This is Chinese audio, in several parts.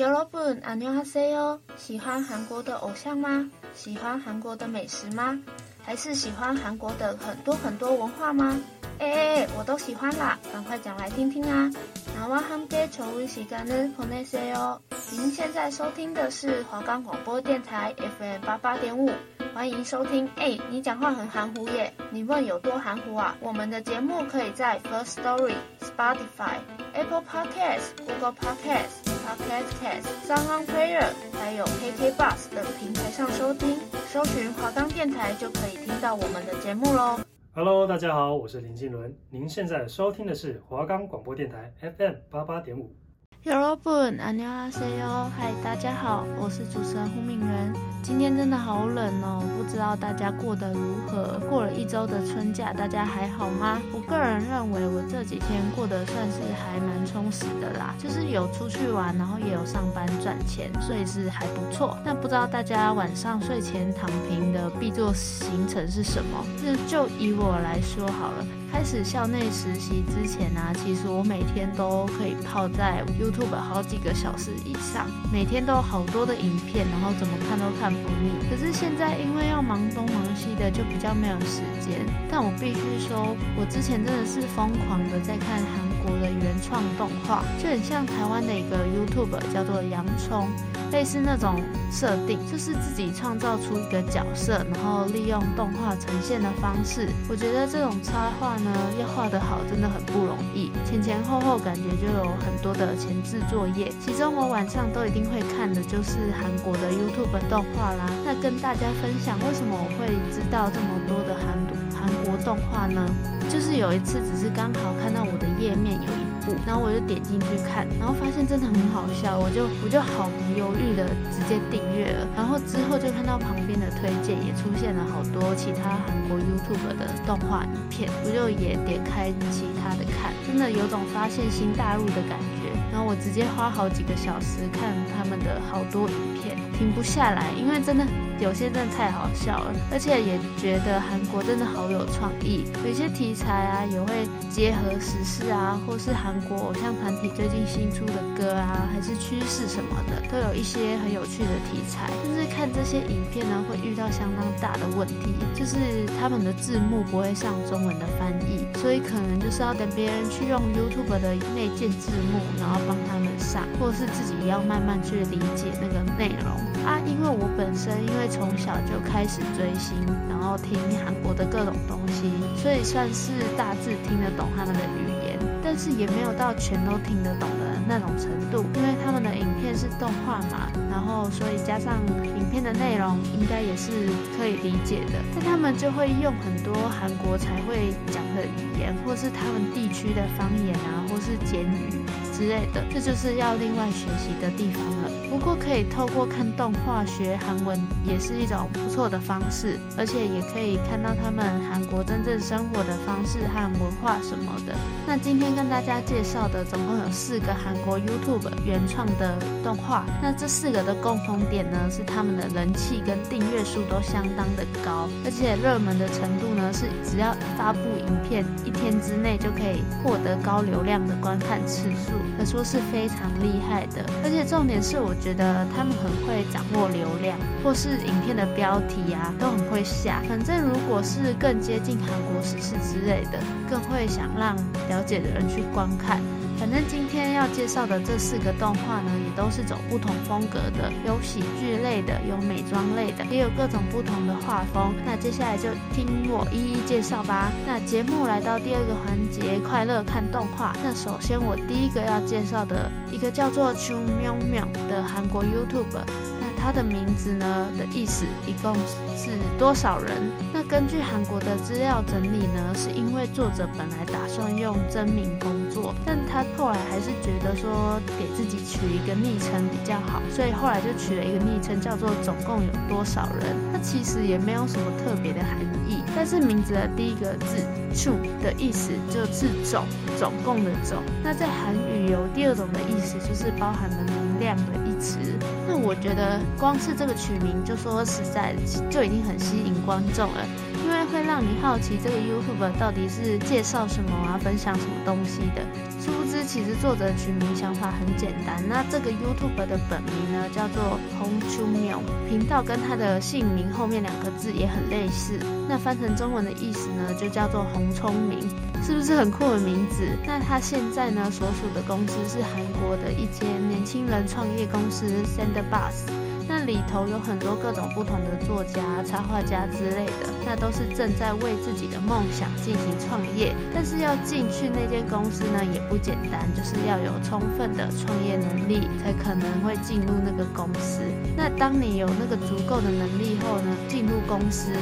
여러분, 안녕하세요. 喜欢韩国的偶像吗？喜欢韩国的美食吗？还是喜欢韩国的很多文化吗？我都喜欢啦，赶快讲来听听啊。나와 함께 좋은 시간을 보내세요。您现在收听的是华冈广播电台 FM88.5， 欢迎收听。你讲话很含糊耶，你问有多含糊啊？我们的节目可以在 FIRSTORY、Spotify、Apple Podcast、Google Podcast、Podcast、SoundOn Player 还有 KKBus 等平台上收听，搜寻华冈电台就可以听到我们的节目咯。Hello， 大家好，我是林靖伦，您现在收听的是华冈广播电台 FM88.5。여러분, 안녕하세요. Hi， 大家好，我是主持人胡敏仁。今天真的好冷哦，不知道大家过得如何？过了一周的春假，大家还好吗？我个人认为，我这几天过得算是还蛮充实的啦，就是有出去玩，然后也有上班赚钱，所以是还不错。那不知道大家晚上睡前躺平的必做行程是什么？那就以我来说好了。开始校内实习之前啊，其实我每天都可以泡在 YouTube 好几个小时以上，每天都有好多的影片，然后怎么看都看不腻。可是现在因为要忙东忙西的，就比较没有时间。但我必须说，我之前真的是疯狂的在看韩国的原创动画，就很像台湾的一个 YouTuber 叫做洋葱，类似那种设定，就是自己创造出一个角色，然后利用动画呈现的方式。我觉得这种插画呢，要画得好真的很不容易，前后感觉就有很多的前置作业。其中我晚上都一定会看的就是韩国的 YouTube 动画啦。那跟大家分享为什么我会知道这么多的韩国动画呢？就是有一次只是刚好看到我的页面有一部，然后我就点进去看，然后发现真的很好笑，我就毫不犹豫的直接订阅了。然后之后就看到旁边的推荐也出现了好多其他韩国 YouTube 的动画影片，我就也点开其他的看，真的有种发现新大陆的感觉。然后我直接花好几个小时看他们的好多影片，停不下来，因为真的有些真的太好笑了，而且也觉得韩国真的好有创意。有些题材啊也会结合时事啊，或是韩国偶像团体最近新出的歌啊，还是趋势什么的，都有一些很有趣的题材。但是看这些影片呢，会遇到相当大的问题，就是他们的字幕不会上中文的翻译，所以可能就是要等别人去用 YouTube 的内建字幕，然后帮他们上，或是自己要慢慢去理解那个内容啊。因为我本身从小就开始追星，然后听韩国的各种东西，所以算是大致听得懂他们的语言，但是也没有到全都听得懂的那种程度。因为他们的影片是动画嘛，然后所以加上影片的内容应该也是可以理解的，但他们就会用很多韩国才会讲的语言，或是他们地区的方言啊，或是简语之类的，这就是要另外学习的地方了。不过可以透过看动画学韩文也是一种不错的方式，而且也可以看到他们韩国真正生活的方式和文化什么的。那今天跟大家介绍的总共有4个韩国 YouTube 原创的动画，那这4个的共同点呢，是他们的人气跟订阅数都相当的高，而且热门的程度呢，是只要发布影片1天之内就可以获得高流量的观看次数，可说是非常厉害的。而且重点是我觉得他们很会掌握流量，或是影片的标题啊都很会下，反正如果是更接近韩国时事之类的，更会想让了解的人去观看。反正今天要介绍的这4个动画呢，也都是走不同风格的，有喜剧类的，有美妆类的，也有各种不同的画风。那接下来就听我一一介绍吧。那节目来到第2个环节，快乐看动画。那首先我第1个要介绍的一个叫做 You Soo Min 的韩国 YouTuber， 那他的名字呢的意思一共是多少人？那根据韩国的资料整理呢，是因为作者本来打算用真名工作，但他后来还是觉得说给自己取一个昵称比较好，所以后来就取了一个昵称叫做总共有多少人。那其实也没有什么特别的含义，但是名字的第1个字 “chu” 的意思就是总共的总。那在韩语有第2种的意思，就是包含了明亮的一词。那我觉得光是这个取名就说实在就已经很吸引观众了，因为会让你好奇这个 YouTuber 到底是介绍什么啊，分享什么东西的。之其实作者取名想法很简单。那这个 YouTuber 的本名呢叫做 Hong Chu Myung， 频道跟他的姓名后面2个字也很类似，那翻成中文的意思呢就叫做红聪明，是不是很酷的名字？那他现在呢所属的公司是韩国的一间年轻人创业公司 SendBus，那里头有很多各种不同的作家、插画家之类的，那都是正在为自己的梦想进行创业。但是要进去那间公司呢，也不简单，就是要有充分的创业能力，才可能会进入那个公司。那当你有那个足够的能力后呢，进入公司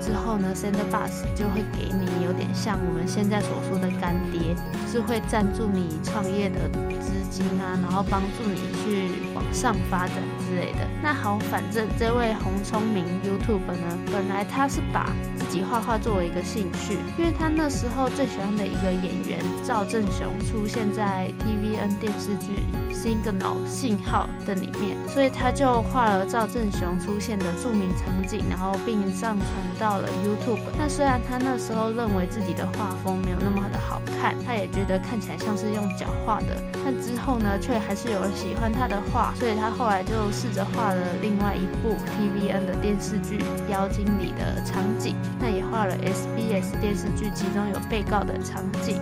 之后呢 ，SendBus 就会给你有点像我们现在所说的干爹，就是会赞助你创业的资金啊，然后帮助你去往上发展之类的。那好，反正这位洪聪明 YouTuber 呢，本来他是把自己画画作为一个兴趣，因为他那时候最喜欢的一个演员赵正雄出现在 TVN 电视剧 Signal 信号的里面，所以他就画了赵正雄出现的著名场景，然后并上传到了 YouTube。 那虽然他那时候认为自己的画风没有那么的好看，他也觉得看起来像是用脚画的，但之后呢却还是有人喜欢他的画，所以他后来就试着画了另外一部 TVN 的电视剧《妖精》里的场景，那也画了 SBS 电视剧其中有被告的场景，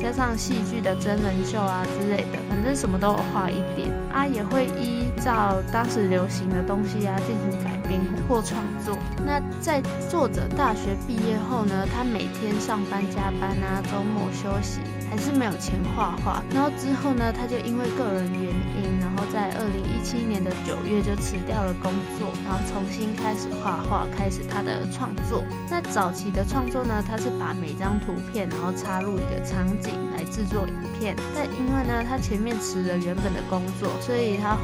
加上戏剧的真人秀啊之类的，反正什么都有画一点啊，也会依照当时流行的东西啊进行改编或创作。那在作者大学毕业后呢，他每天上班加班啊，周末休息，还是没有钱画画。然后之后呢，他就因为个人原因，然后在2017年的9月就辞掉了工作，然后重新开始画画，开始他的创作。那早期的创作呢，他是把每张图片然后插入一个场景来制作影片。但因为呢，他前面辞了原本的工作，所以他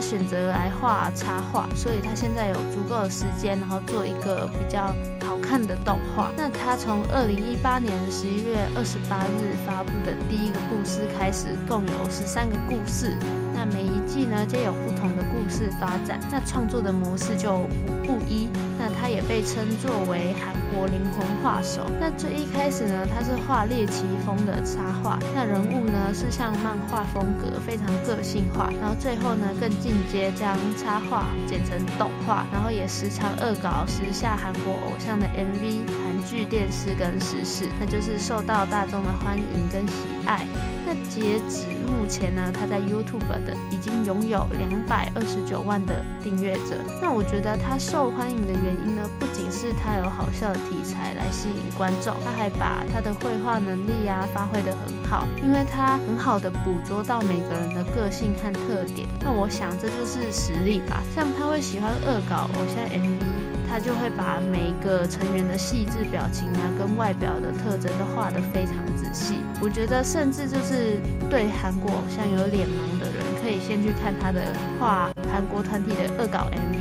选择来画插画，所以他现在有足够的时间，然后做一个比较好看的动画。那他从2018年11月28日发布的第一个故事开始，共有13个故事，那每一季呢皆有不同的故事发展，那创作的模式就不一。那他也被称作为韩国灵魂画手。那最一开始呢，他是画猎奇风的插画，那人物呢是像漫画风格，非常个性化，然后最后呢更进阶将插画剪成动画，然后也时常恶搞时下韩国偶像的 MV、韩剧、电视跟时事，那就是受到大众的欢迎跟喜爱。那截止目前呢，他在 YouTube 的已经拥有229万的订阅者。那我觉得他受欢迎的原因呢，不仅是他有好笑的题材来吸引观众，他还把他的绘画能力啊发挥得很好，因为他很好的捕捉到每个人的个性和特点。那我想这就是实力吧，像他会喜欢恶搞偶像 MV，他就会把每个成员的细致表情啊跟外表的特征都画得非常仔细。我觉得甚至就是对韩国偶像有脸盲的人，可以先去看他的画韩国团体的恶搞 MV，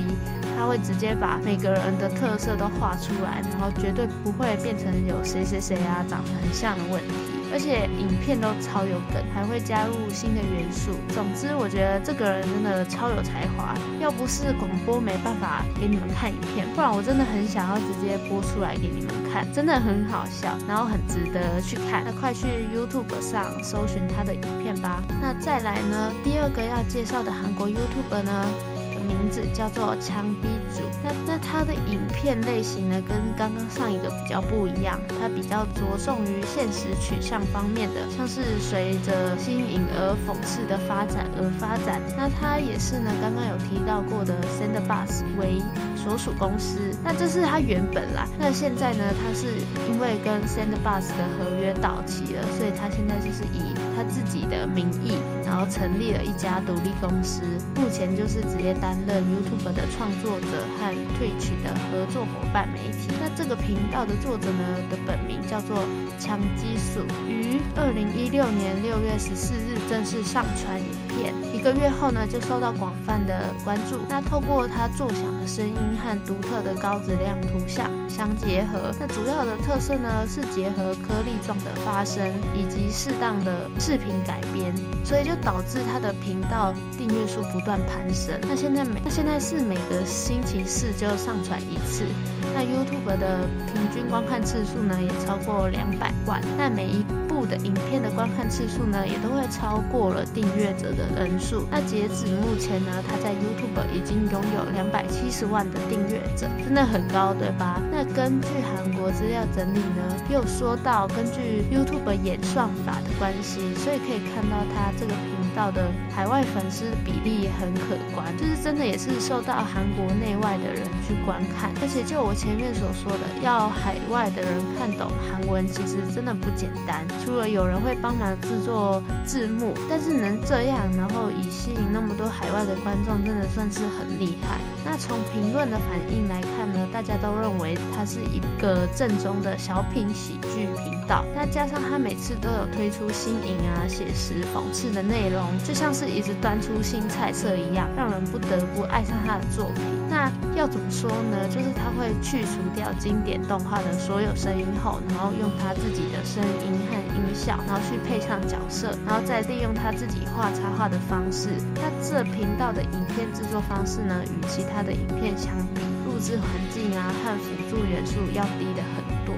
他会直接把每个人的特色都画出来，然后绝对不会变成有谁谁谁啊长得很像的问题。而且影片都超有梗，还会加入新的元素。总之我觉得这个人真的超有才华，要不是广播没办法给你们看影片，不然我真的很想要直接播出来给你们看，真的很好笑，然后很值得去看。那快去 YouTube 上搜寻他的影片吧。那再来呢，第2个要介绍的韩国 YouTuber 呢，名字叫做枪逼组。那他的影片类型呢，跟刚刚上一个比较不一样，他比较着重于现实取向方面的，像是随着新颖而讽刺的发展而发展。那他也是呢，刚刚有提到过的 SendBus 为所属公司，那这是他原本啦。那现在呢，他是因为跟 SendBus 的合约到期了，所以他现在就是以他自己的名义，然后成立了一家独立公司，目前就是直接担任 YouTube 的创作者和 Twitch 的合作伙伴媒体。那这个频道的作者呢的本名叫做强基属，于2016年6月14日正式上传影片，1个月后呢就受到广泛的关注。那透过他作响的声音音和独特的高质量图像相结合。那主要的特色呢是结合颗粒状的发声以及适当的视频改编，所以就导致它的频道订阅数不断攀升。那现在是每个星期四就上传一次。那 YouTube 的平均观看次数呢也超过200万，那每一部的影片的观看次数呢也都会超过了订阅者的人数。那截止目前呢，他在 YouTube 已经拥有270万的订阅者，真的很高，对吧？那根据韩国资料整理呢，又说到根据 YouTube 演算法的关系，所以可以看到他这个频道的海外粉丝比例很可观，就是真的也是受到韩国内外的人去观看。而且就我前面所说的，要海外的人看懂韩文其实真的不简单，除了有人会帮忙制作字幕，但是能这样然后以吸引那么多海外的观众，真的算是很厉害。那从评论的反应来看呢，大家都认为它是一个正宗的小品喜剧频道，那加上它每次都有推出新颖啊、写实讽刺的内容，就像是一直端出新菜色一样，让人不得不爱上它的作品。那要怎么说呢，就是它会去除掉经典动画的所有声音后，然后用它自己的声音和音效，然后去配上角色，然后再利用它自己画插画的方式。那这频道的影片制作方式呢，与其他的影片相比，录制环境啊和辅助元素要低得很多，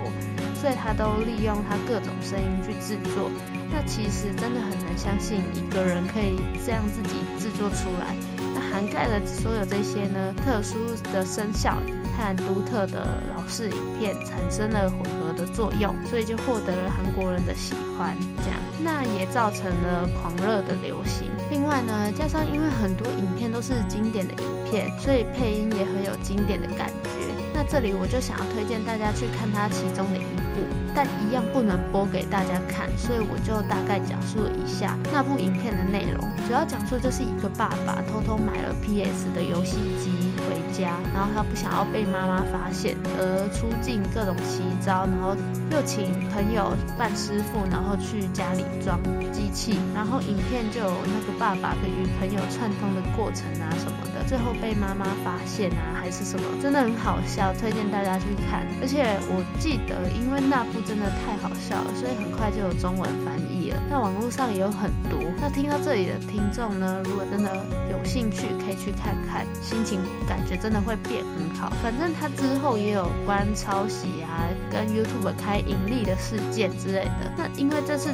所以他都利用他各种声音去制作。那其实真的很难相信一个人可以这样自己制作出来。那涵盖了所有这些呢，特殊的声效和独特的老式影片产生了混合的作用，所以就获得了韩国人的喜欢，这样那也造成了狂热的流行。另外呢，加上因为很多影片都是经典的影片，所以配音也很有经典的感觉。那这里我就想要推荐大家去看它其中的一部，但一样不能播给大家看，所以我就大概讲述一下那部影片的内容。主要讲述就是一个爸爸偷偷买了 PS 的游戏机回家，然后他不想要被妈妈发现，而出尽各种奇招，然后又请朋友扮师傅，然后去家里装机器，然后影片就有那个爸爸与朋友串通的过程啊什么的，最后被妈妈发现啊还是什么，真的很好笑，推荐大家去看。而且我记得因为那部真的太好笑了，所以很快就有中文翻译了，那网络上也有很多。那听到这里的听众呢，如果真的有兴趣可以去看看，心情感觉真的会变很好。反正他之后也有关抄袭啊跟 YouTube 开盈利的事件之类的，那因为这次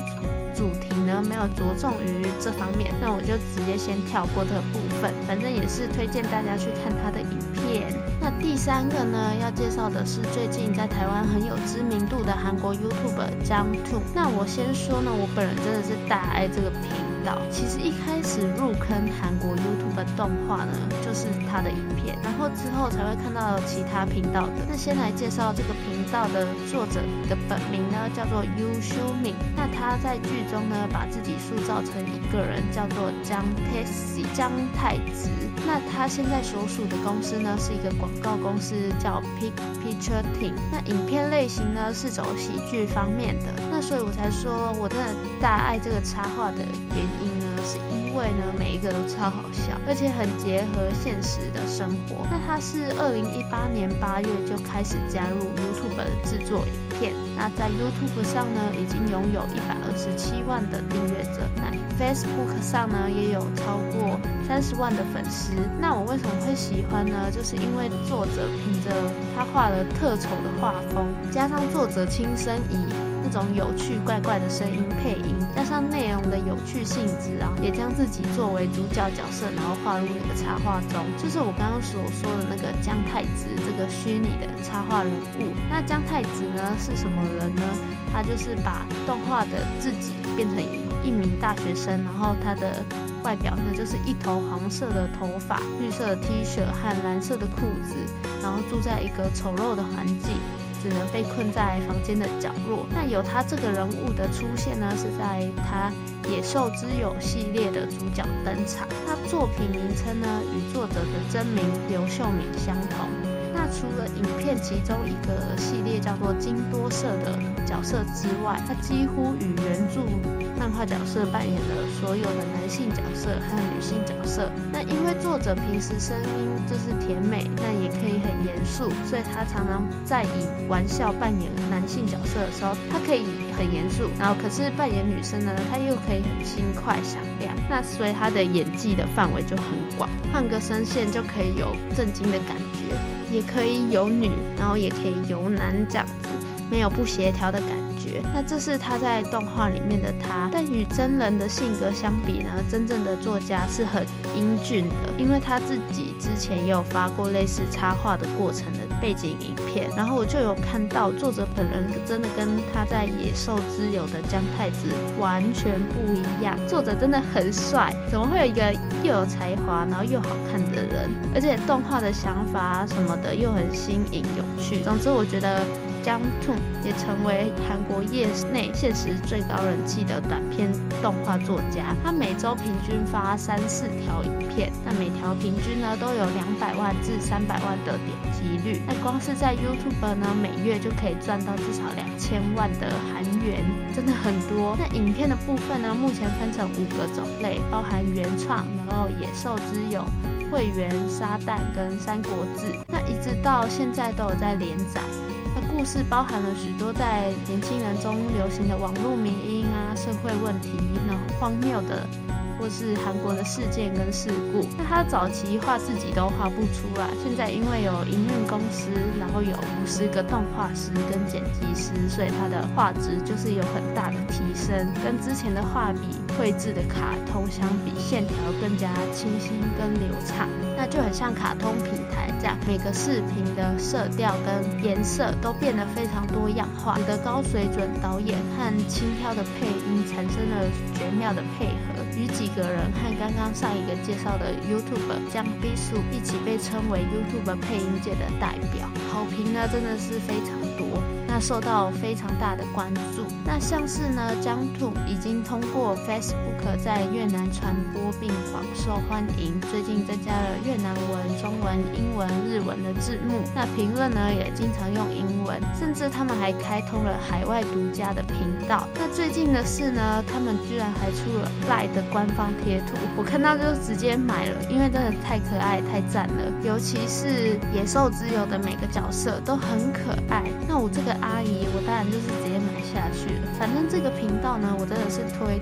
主题呢没有着重于这方面，那我就直接先跳过这个部分，反正也是推荐大家去看他的影片。那第三个呢要介绍的是最近在台湾很有知名度的韩国 YouTuber 张兔。那我先说呢，我本人真的是大爱这个频道。其实一开始入坑韩国 YouTuber 动画呢就是他的影片，然后之后才会看到其他频道的。那先来介绍这个频道的作者的本名呢叫做 You Soo Min， 那他在剧中呢把自己塑造成一个人叫做姜太子。那他现在所属的公司呢是一个广告公司叫 Peak Pictures Team， 那影片类型呢是走喜剧方面的。那所以我才说我真的大爱这个插画的原因呢，是因为呢每一个都超好笑，而且很结合现实的生活。那他是2018年8月就开始加入 YouTube 的制作影片，那在 YouTube 上呢已经拥有127万的订阅者，那 Facebook 上呢也有超过30万的粉丝。那我为什么会喜欢呢，就是因为作者凭着他画了特丑的画风，加上作者亲身以这种有趣怪怪的声音配音，加上内容的有趣性质啊，也将自己作为主角角色，然后画入那个插画中，就是我刚刚所说的那个姜太子这个虚拟的插画人物。那姜太子呢是什么人呢，他就是把动画的自己变成一名大学生，然后他的外表呢就是一头黄色的头发、绿色的 T 恤和蓝色的裤子，然后住在一个丑陋的环境，只能被困在房间的角落。那有他这个人物的出现呢，是在他野兽之友系列的主角登场。那作品名称呢与作者的真名刘秀敏相同，那除了影片其中一个系列叫做金多社的角色之外，他几乎与原著漫画角色扮演了所有的男性角色和女性角色。那因为作者平时声音就是甜美，但也可以很严肃，所以他常常在以玩笑扮演男性角色的时候，他可以很严肃，然后可是扮演女生呢，他又可以很轻快响亮。那所以他的演技的范围就很广，换个声线就可以有震惊的感觉，也可以有女，然后也可以有男这样子，没有不协调的感觉。那这是他在动画里面的他，但与真人的性格相比呢，真正的作家是很英俊的，因为他自己之前也有发过类似插画的过程的背景影片，然后我就有看到作者本人真的跟他在野兽之友的江太子完全不一样，作者真的很帅，怎么会有一个又有才华然后又好看的人，而且动画的想法什么的又很新颖有趣。总之我觉得江兔也成为韩国业内现时最高人气的短片动画作家，他每周平均发3-4条影片，那每条平均呢都有200万至300万的点击率，那光是在 YouTube 呢每月就可以赚到至少2000万的韩元，真的很多。那影片的部分呢目前分成5个种类，包含原创，然后野兽之友、会员、撒旦跟三国志，那一直到现在都有在连载。故事包含了许多在年轻人中流行的网络迷因啊、社会问题、荒谬的或是韩国的事件跟事故。那他早期画自己都画不出来，现在因为有营运公司，然后有50个动画师跟剪辑师，所以他的画质就是有很大的提升，跟之前的画笔绘制的卡通相比，线条更加清晰跟流畅，那就很像卡通平台这样，每个视频的色调跟颜色都变得非常多样化，使得高水准导演和轻佻的配音产生了绝妙的配合，与几个人和刚刚上一个介绍的 YouTuber 江碧素一起被称为 YouTuber 配音界的代表，好评呢真的是非常多，那受到非常大的关注。那像是呢江兔已经通过 Facebook 在越南传播并广受欢迎，最近增加了越南文、中文、英文、日文的字幕，那评论呢也经常用英文，甚至他们还开通了海外独家的频道。那最近的事呢，他们居然还出了 LINE 的官方贴图，我看到就直接买了，因为真的太可爱太赞了，尤其是野兽之友的每个角色都很可爱，那我这个阿姨我当然就是直接买下去了。反正这个频道呢我真的是推，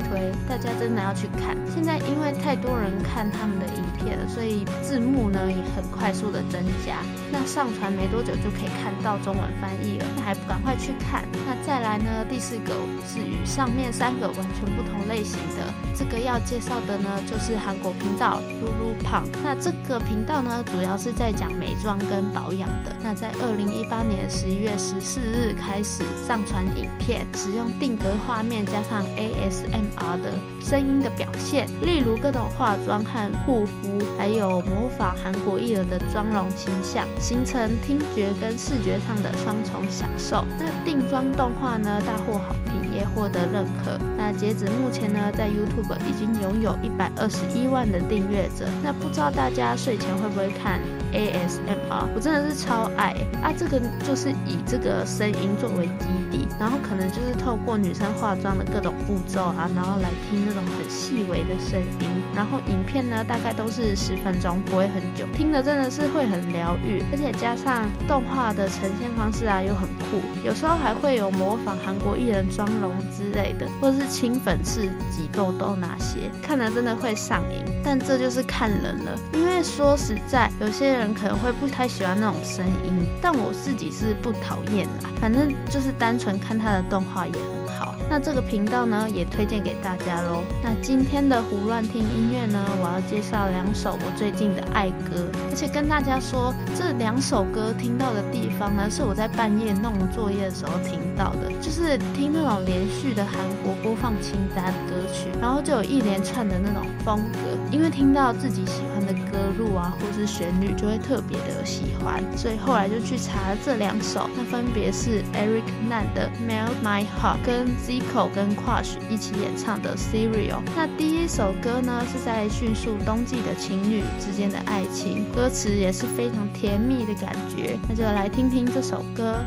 大家真的要去看，现在因为太多人看他们的影片了，所以字幕呢也很快速的增加，那上传没多久就可以看到中文翻译了，那还不赶快去看。那再来呢，第4个是与上面3个完全不同类型的，这个要介绍的呢就是韩国频道 Lulupunk， 那这个频道呢主要是在讲美妆跟保养的，那在2018年11月14日开始上传影片，使用定格画面加上 ASMR 的声音的表现，例如各种化妆和护肤，还有模仿韩国艺人的妆容形象，形成听觉跟视觉上的双重享受。那定妆动画呢大获好评，也获得认可，那截止目前呢在 YouTube 已经拥有121万的订阅者。那不知道大家睡前会不会看 ASMR， 我真的是超爱啊，这个就是以这个声音作为基底，然后可能就是透过女生化妆的各种步骤啊，然后来听那种很细微的声音，然后影片呢大概都是10分钟，不会很久，听的真的是会很疗愈，而且加上动画的呈现方式啊又很酷，有时候还会有模仿韩国艺人妆容之类的，或是清粉刺、挤痘痘那些，看了真的会上瘾，但这就是看人了，因为说实在有些人可能会不太喜欢那种声音，但我自己是不讨厌啦，反正就是单纯看他的动画也很好。那这个频道呢也推荐给大家咯。那今天的胡乱听音乐呢，我要介绍2首我最近的爱歌，而且跟大家说这2首歌听到的地方呢是我在半夜弄作业的时候听到的，就是听那种连续的韩国播放清单歌曲，然后就有一连串的那种风格，因为听到自己喜欢的歌路啊或是旋律就就会特别的喜欢，所以后来就去查了这两首，那分别是 Eric Nam 的 Melt My Heart 跟 Zico 跟 Crush 一起演唱的 Serial。 那第一首歌呢是在叙述冬季的情侣之间的爱情，歌词也是非常甜蜜的感觉，那就来听听这首歌。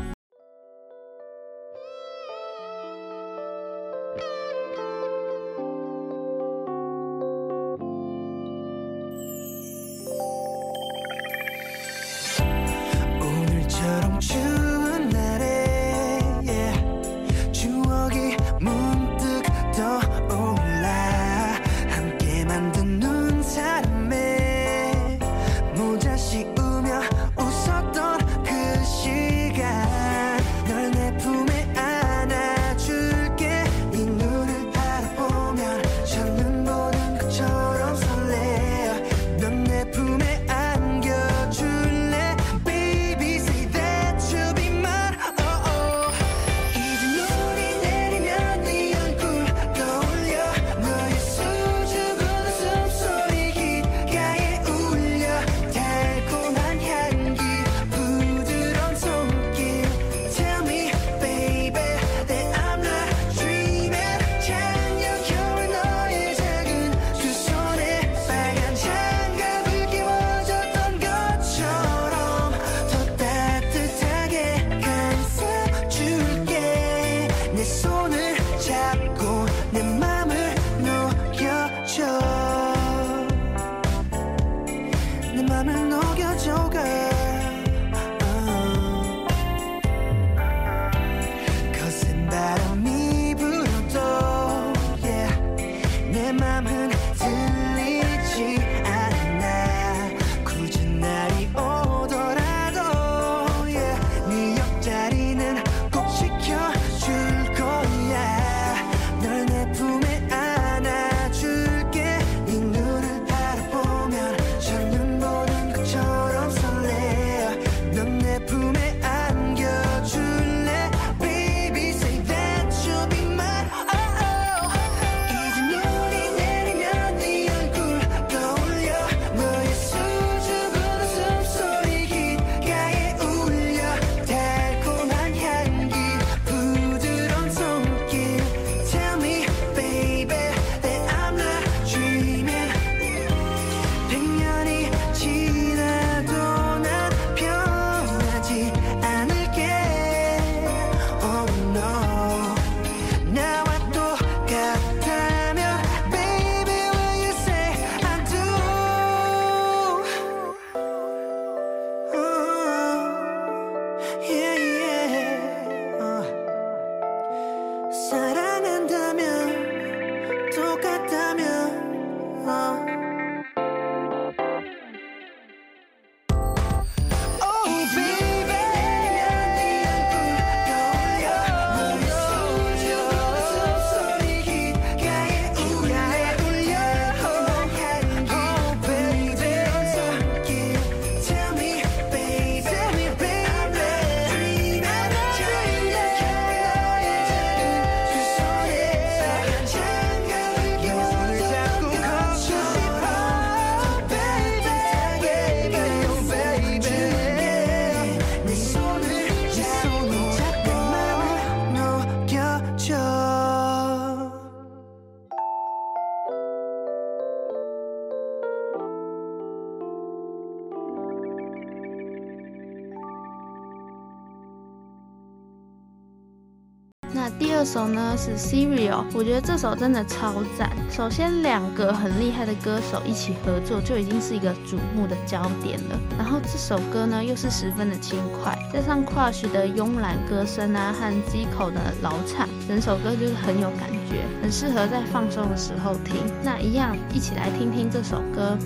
这首呢是 Serial， 我觉得这首真的超赞。首先两个很厉害的歌手一起合作就已经是一个瞩目的焦点了，然后这首歌呢又是十分的轻快，加上 Crush 的慵懒歌声啊和 Zico 的老唱，整首歌就是很有感觉，很适合在放松的时候听。那一样一起来听听这首歌。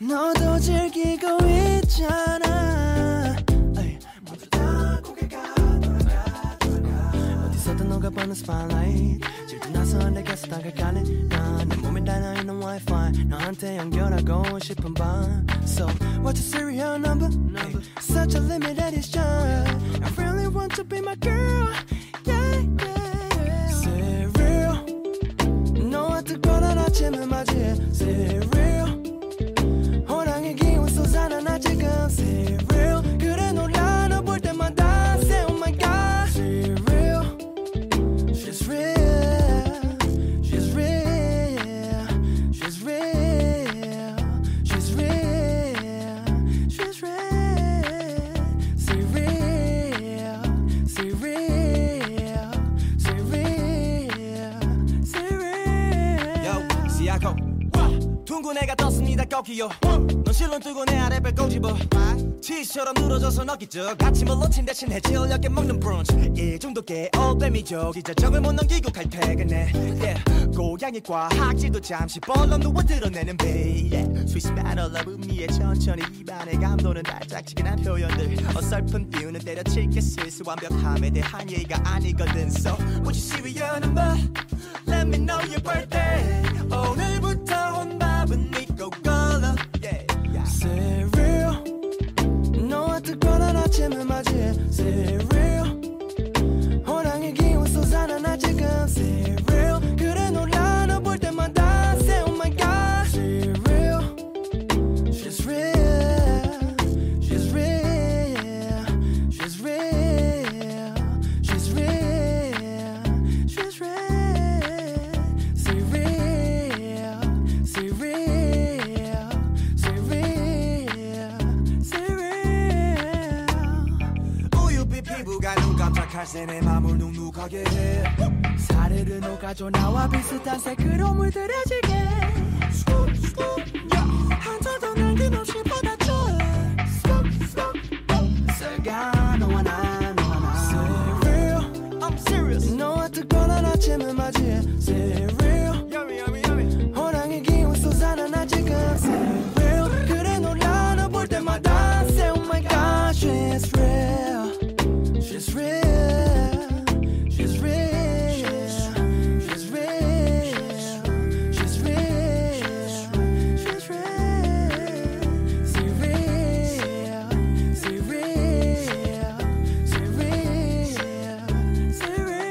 너도 즐기고 있잖아. no up on the spotlight. 지금 나서 내 계속 다가가는 난내 몸이 달려 있는 Wi-Fi. 너한테 연결하고 싶은 밤. So what's your serial number? Hey, such a limited edition. I really want to be my girl. Yeah, yeah. Serial. 너와 특별한 아침을 맞이해. Serial. 호랑이 기운 쏟아나 나 지금. Serial. 그래 놀라 너 볼 때마다. Say oh my god. Serial. She's real. She's real. She's real. She's real. She's real. Serial. Serial. Serial. Serial. Yo, Zico. 둥근 애가 떴습니다 꺾이요. 넌 실눈 뜨고 내 아래 배 꼬집어. 치즈처럼 늘어져서 넣기죠. 아침을 놓친 대신 해질녘에 먹는 브런치. 일중독에 올빼미족 이제 정을 못 넘기고 갈 퇴근해. Yeah. 고양이과 학지도 잠시 벌렁 누워 드러내는 베이. Yeah. Swiss battle of 음미에 천천히 입안에 감도는 달짝지근한 표현들. 어설픈 비유는 때려칠게 실수 완벽함에 대한 예의가 아니거든. So would you serial number? Let me know your birthday. 오늘부터 온 밥은 네 거걸러. Yeah. Yeah. 특별한 아침을 맞이해 Serial 호랑이 기운 쏟아나 나 지금 Serial 그래 놀라 너 볼 때마다 Say oh my god Serial She's real She's real She's real She's real She's real Serial Serial Serial Serial 피부가 눈 깜짝할새 내 맘을 눅눅하게 해 사르르 녹아줘 나와 비슷한 색으로 물들어지게 한철도 남김없이 받아줘 썰가 너와 나 너와 나 Serial I'm serious 너와 특별한 아침을 맞이해 Serial Yummy yummy yummy 호랑이 기운 쏟아나 나 지금 Serial 그래 놀라 너 볼 때마다 Say oh my god she's real She's real, she's real, she's real, she's real, she's real, serial, serial, serial, serial.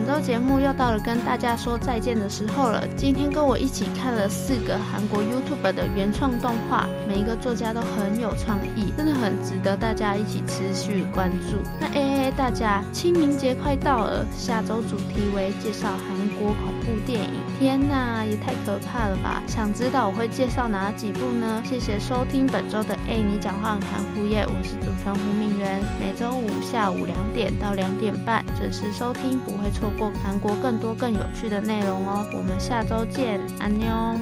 Dance.节目又到了跟大家说再见的时候了。今天跟我一起看了4个韩国 YouTuber 的原创动画，每一个作家都很有创意，真的很值得大家一起持续关注。那 AA 大家，清明节快到了，下周主题为介绍韩国恐怖电影。天哪，也太可怕了吧！想知道我会介绍哪几部呢？谢谢收听本周的《欸你讲话很含糊耶》，我是主持人胡明媛，每周5下午2点到2点半准时收听，不会错过。韩国更多更有趣的内容哦，我们下周见，안녕。